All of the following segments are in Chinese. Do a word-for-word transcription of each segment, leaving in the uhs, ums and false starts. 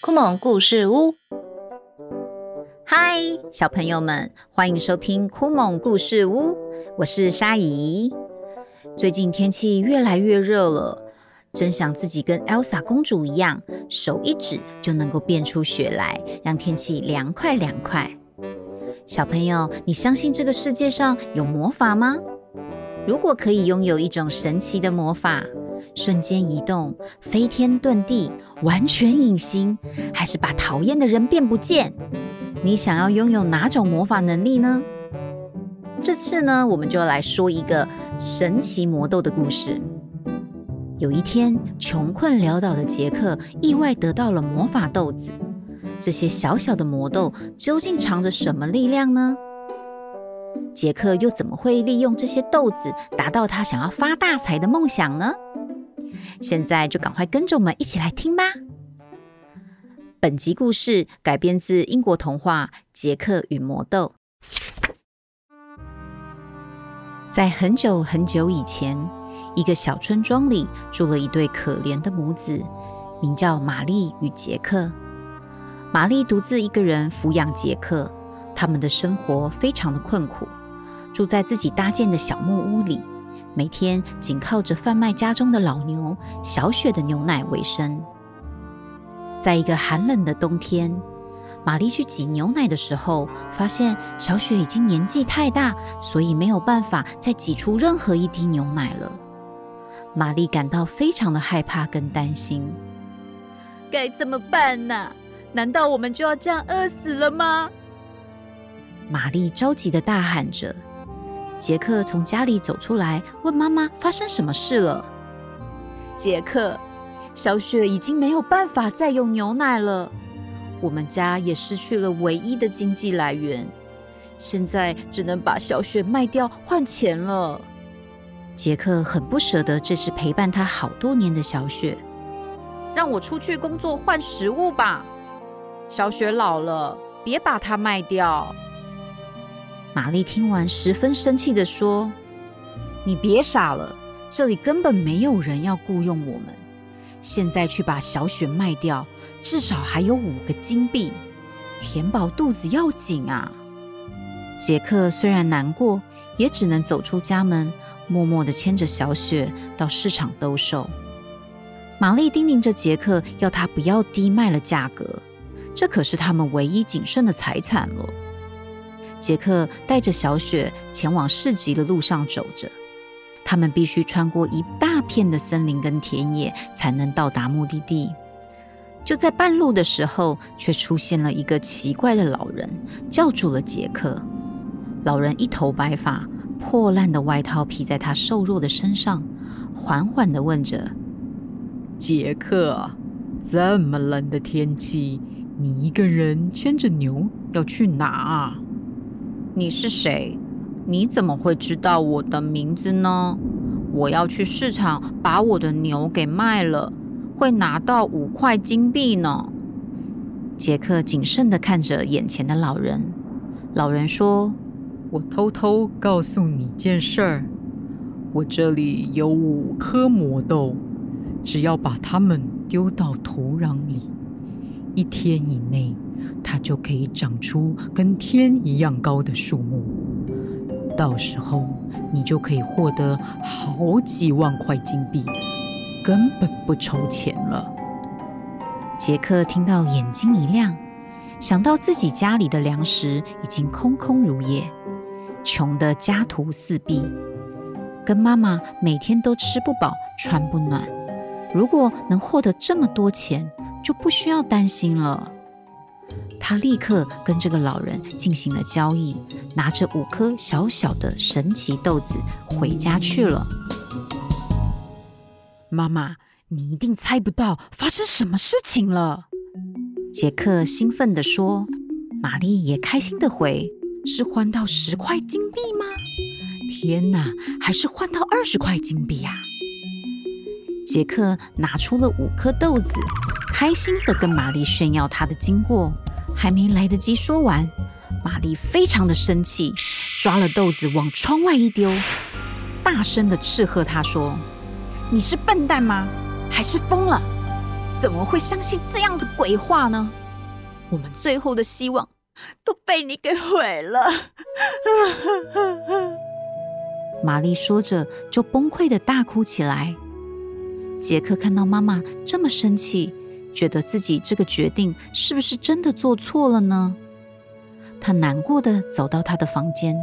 KUMON故事屋，嗨，小朋友们，欢迎收听 KUMON 故事屋，我是沙姨。最近天气越来越热了，真想自己跟 Elsa 公主一样，手一指就能够变出雪来，让天气凉快凉快。小朋友，你相信这个世界上有魔法吗？如果可以拥有一种神奇的魔法，瞬间移动，飞天遁地，完全隐形，还是把讨厌的人变不见，你想要拥有哪种魔法能力呢？这次呢，我们就来说一个神奇魔豆的故事。有一天，穷困潦倒的杰克意外得到了魔法豆子。这些小小的魔豆究竟藏着什么力量呢？杰克又怎么会利用这些豆子达到他想要发大财的梦想呢？现在就赶快跟着我们一起来听吧。本集故事改编自英国童话《杰克与魔豆》。在很久很久以前，一个小村庄里住了一对可怜的母子，名叫玛丽与杰克。玛丽独自一个人抚养杰克，他们的生活非常的困苦，住在自己搭建的小木屋里，每天仅靠着贩卖家中的老牛、小雪的牛奶为生。在一个寒冷的冬天，玛丽去挤牛奶的时候，发现小雪已经年纪太大，所以没有办法再挤出任何一滴牛奶了。玛丽感到非常的害怕跟担心，该怎么办呢、啊？难道我们就要这样饿死了吗？玛丽着急地大喊着。杰克从家里走出来，问妈妈发生什么事了。杰克，小雪已经没有办法再用牛奶了，我们家也失去了唯一的经济来源，现在只能把小雪卖掉换钱了。杰克很不舍得这只陪伴他好多年的小雪。让我出去工作换食物吧，小雪老了，别把它卖掉。玛丽听完十分生气地说，你别傻了，这里根本没有人要雇佣我们，现在去把小雪卖掉，至少还有五个金币，填饱肚子要紧啊。杰克虽然难过，也只能走出家门，默默地牵着小雪到市场兜售。玛丽叮咛着杰克，要他不要低卖了价格，这可是他们唯一仅剩的财产了。杰克带着小雪前往市集的路上走着，他们必须穿过一大片的森林跟田野才能到达目的地。就在半路的时候，却出现了一个奇怪的老人，叫住了杰克。老人一头白发，破烂的外套披在他瘦弱的身上，缓缓地问着，杰克，这么冷的天气，你一个人牵着牛要去哪啊？你是谁？你怎么会知道我的名字呢？我要去市场把我的牛给卖了，会拿到五块金币呢。杰克谨慎地看着眼前的老人。老人说，我偷偷告诉你件事儿，我这里有五颗魔豆，只要把它们丢到土壤里，一天以内它就可以长出跟天一样高的树木，到时候你就可以获得好几万块金币，根本不愁钱了。杰克听到眼睛一亮，想到自己家里的粮食已经空空如也，穷得家徒四壁，跟妈妈每天都吃不饱穿不暖，如果能获得这么多钱，就不需要担心了。他立刻跟这个老人进行了交易，拿着五颗小小的神奇豆子回家去了。妈妈，你一定猜不到发生什么事情了。杰克兴奋地说，玛丽也开心地回，是换到十块金币吗？天哪，还是换到二十块金币啊。杰克拿出了五颗豆子，开心地跟玛丽炫耀他的经过。还没来得及说完，玛丽非常的生气，抓了豆子往窗外一丢，大声地斥喝他说：“你是笨蛋吗？还是疯了？怎么会相信这样的鬼话呢？我们最后的希望都被你给毁了！”玛丽说着就崩溃地大哭起来。杰克看到妈妈这么生气，觉得自己这个决定是不是真的做错了呢？他难过地走到他的房间，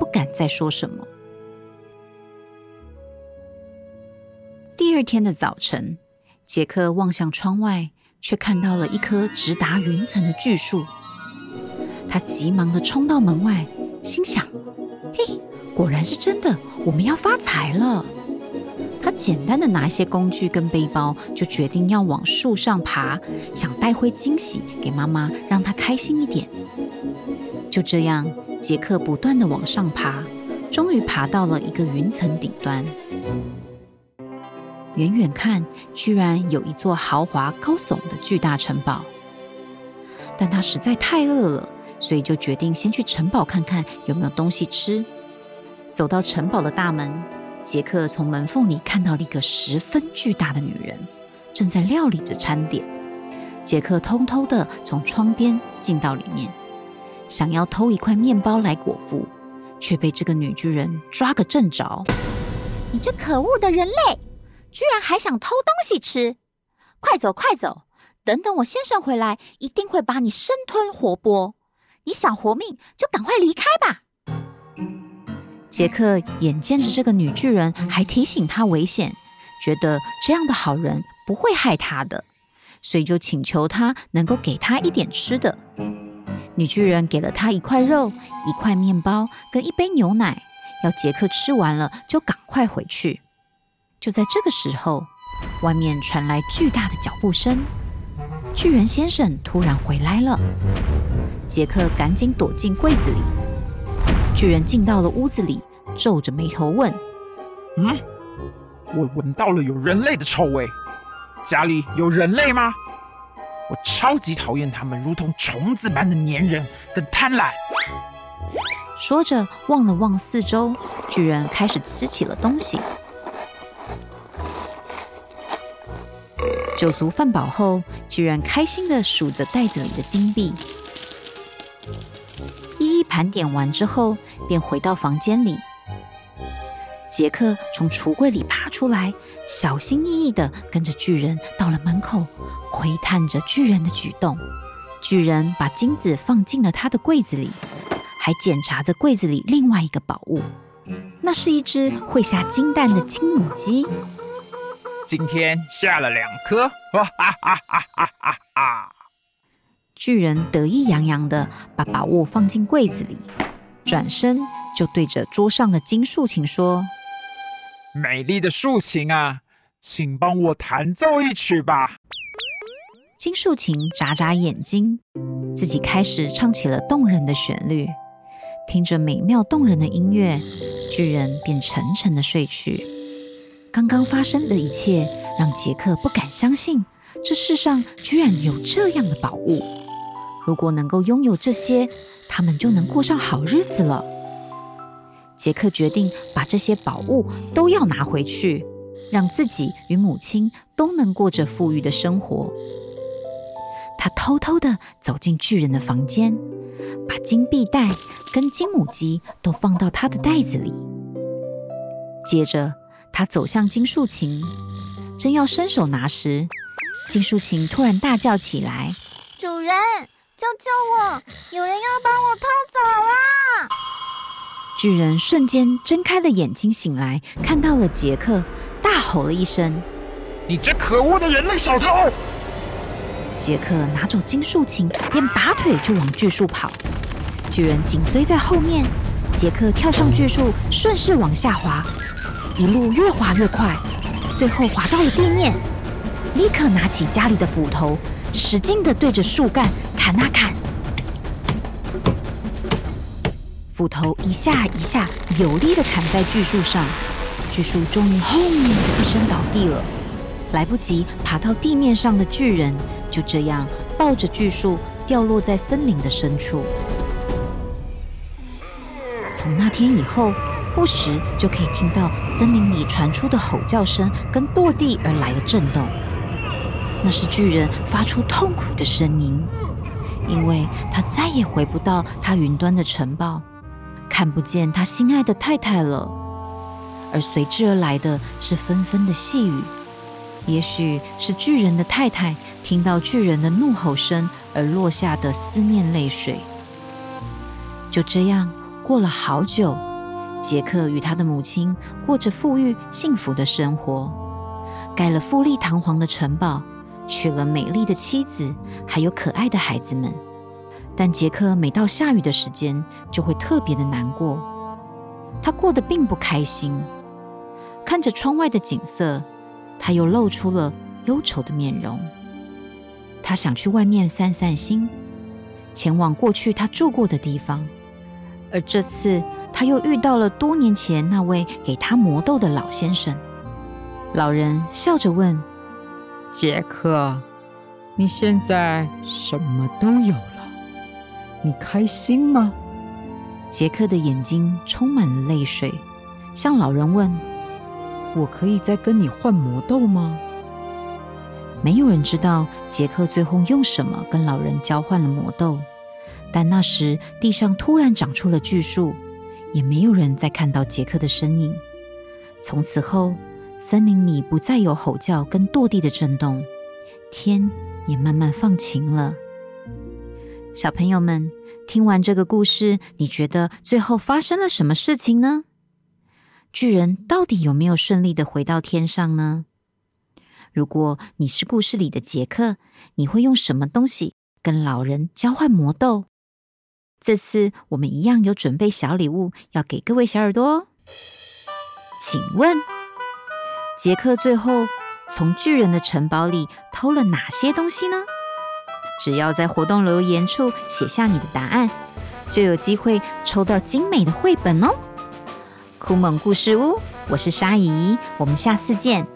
不敢再说什么。第二天的早晨，杰克望向窗外，却看到了一棵直达云层的巨树。他急忙地冲到门外，心想：嘿，果然是真的，我们要发财了。他简单的拿一些工具跟背包，就决定要往树上爬，想带回惊喜给妈妈，让她开心一点。就这样，杰克不断地往上爬，终于爬到了一个云层顶端。远远看，居然有一座豪华高耸的巨大城堡。但他实在太饿了，所以就决定先去城堡看看有没有东西吃。走到城堡的大门，杰克从门缝里看到了一个十分巨大的女人，正在料理着餐点。杰克偷偷地从窗边进到里面，想要偷一块面包来果腹，却被这个女巨人抓个正着。“你这可恶的人类，居然还想偷东西吃！快走快走，等等我先生回来，一定会把你生吞活剥。你想活命就赶快离开吧！”杰克眼见着这个女巨人还提醒他危险，觉得这样的好人不会害他的，所以就请求他能够给他一点吃的。女巨人给了他一块肉、一块面包跟一杯牛奶，要杰克吃完了就赶快回去。就在这个时候，外面传来巨大的脚步声，巨人先生突然回来了。杰克赶紧躲进柜子里。巨人进到了屋子里，皱着眉头问：“嗯，我闻到了有人类的臭味，家里有人类吗？我超级讨厌他们，如同虫子般的粘人跟贪婪。”说着望了望四周，巨人开始吃起了东西。酒足饭饱后，巨人开心地数着袋子里的金币，一一盘点完之后，便回到房间里。杰克从橱柜里爬出来，小心翼翼地跟着巨人到了门口，窥探着巨人的举动。巨人把金子放进了他的柜子里，还检查着柜子里另外一个宝物，那是一只会下金蛋的金母鸡。“今天下了两颗！”哈哈哈哈哈哈哈！巨人得意洋洋地把宝物放进柜子里，转身就对着桌上的金竖琴说：“美丽的竖琴啊，请帮我弹奏一曲吧。”金竖琴眨眨眼睛，自己开始唱起了动人的旋律。听着美妙动人的音乐，巨人便沉沉地睡去。刚刚发生的一切让杰克不敢相信，这世上居然有这样的宝物。如果能够拥有这些，他们就能过上好日子了。杰克决定把这些宝物都要拿回去，让自己与母亲都能过着富裕的生活。他偷偷地走进巨人的房间，把金币袋跟金母鸡都放到他的袋子里。接着，他走向金竖琴，正要伸手拿时，金竖琴突然大叫起来：“主人，救救我！有人要把我偷走啦！”巨人瞬间睁开了眼睛，醒来看到了杰克，大吼了一声：“你这可恶的人类小偷！”杰克拿走金竖琴，便拔腿就往巨树跑。巨人紧追在后面，杰克跳上巨树，顺势往下滑，一路越滑越快，最后滑到了地面。立刻拿起家里的斧头，使劲地对着树干砍啊砍，斧头一下一下有力地砍在巨树上，巨树终于轰一声倒地了。来不及爬到地面上的巨人就这样抱着巨树掉落在森林的深处。从那天以后，不时就可以听到森林里传出的吼叫声跟落地而来的震动，那是巨人发出痛苦的声音，因为他再也回不到他云端的城堡，看不见他心爱的太太了。而随之而来的是纷纷的细雨，也许是巨人的太太听到巨人的怒吼声而落下的思念泪水。就这样过了好久，杰克与他的母亲过着富裕幸福的生活，盖了富丽堂皇的城堡，娶了美丽的妻子，还有可爱的孩子们。但杰克每到下雨的时间就会特别的难过，他过得并不开心。看着窗外的景色，他又露出了忧愁的面容。他想去外面散散心，前往过去他住过的地方。而这次他又遇到了多年前那位给他磨豆的老先生。老人笑着问：杰克，你现在什么都有了，你开心吗？杰克的眼睛充满了泪水，向老人问：我可以再跟你换磨豆吗？没有人知道杰克最后用什么跟老人交换了磨豆，但那时地上突然长出了巨树，也没有人再看到杰克的身影。从此后，森林里不再有吼叫跟跺地的震动，天也慢慢放晴了。小朋友们，听完这个故事，你觉得最后发生了什么事情呢？巨人到底有没有顺利的回到天上呢？如果你是故事里的杰克，你会用什么东西跟老人交换磨豆？这次我们一样有准备小礼物要给各位小耳朵哦。请问，杰克最后从巨人的城堡里偷了哪些东西呢？只要在活动留言处写下你的答案，就有机会抽到精美的绘本哦。酷萌故事屋，我是沙姨，我们下次见。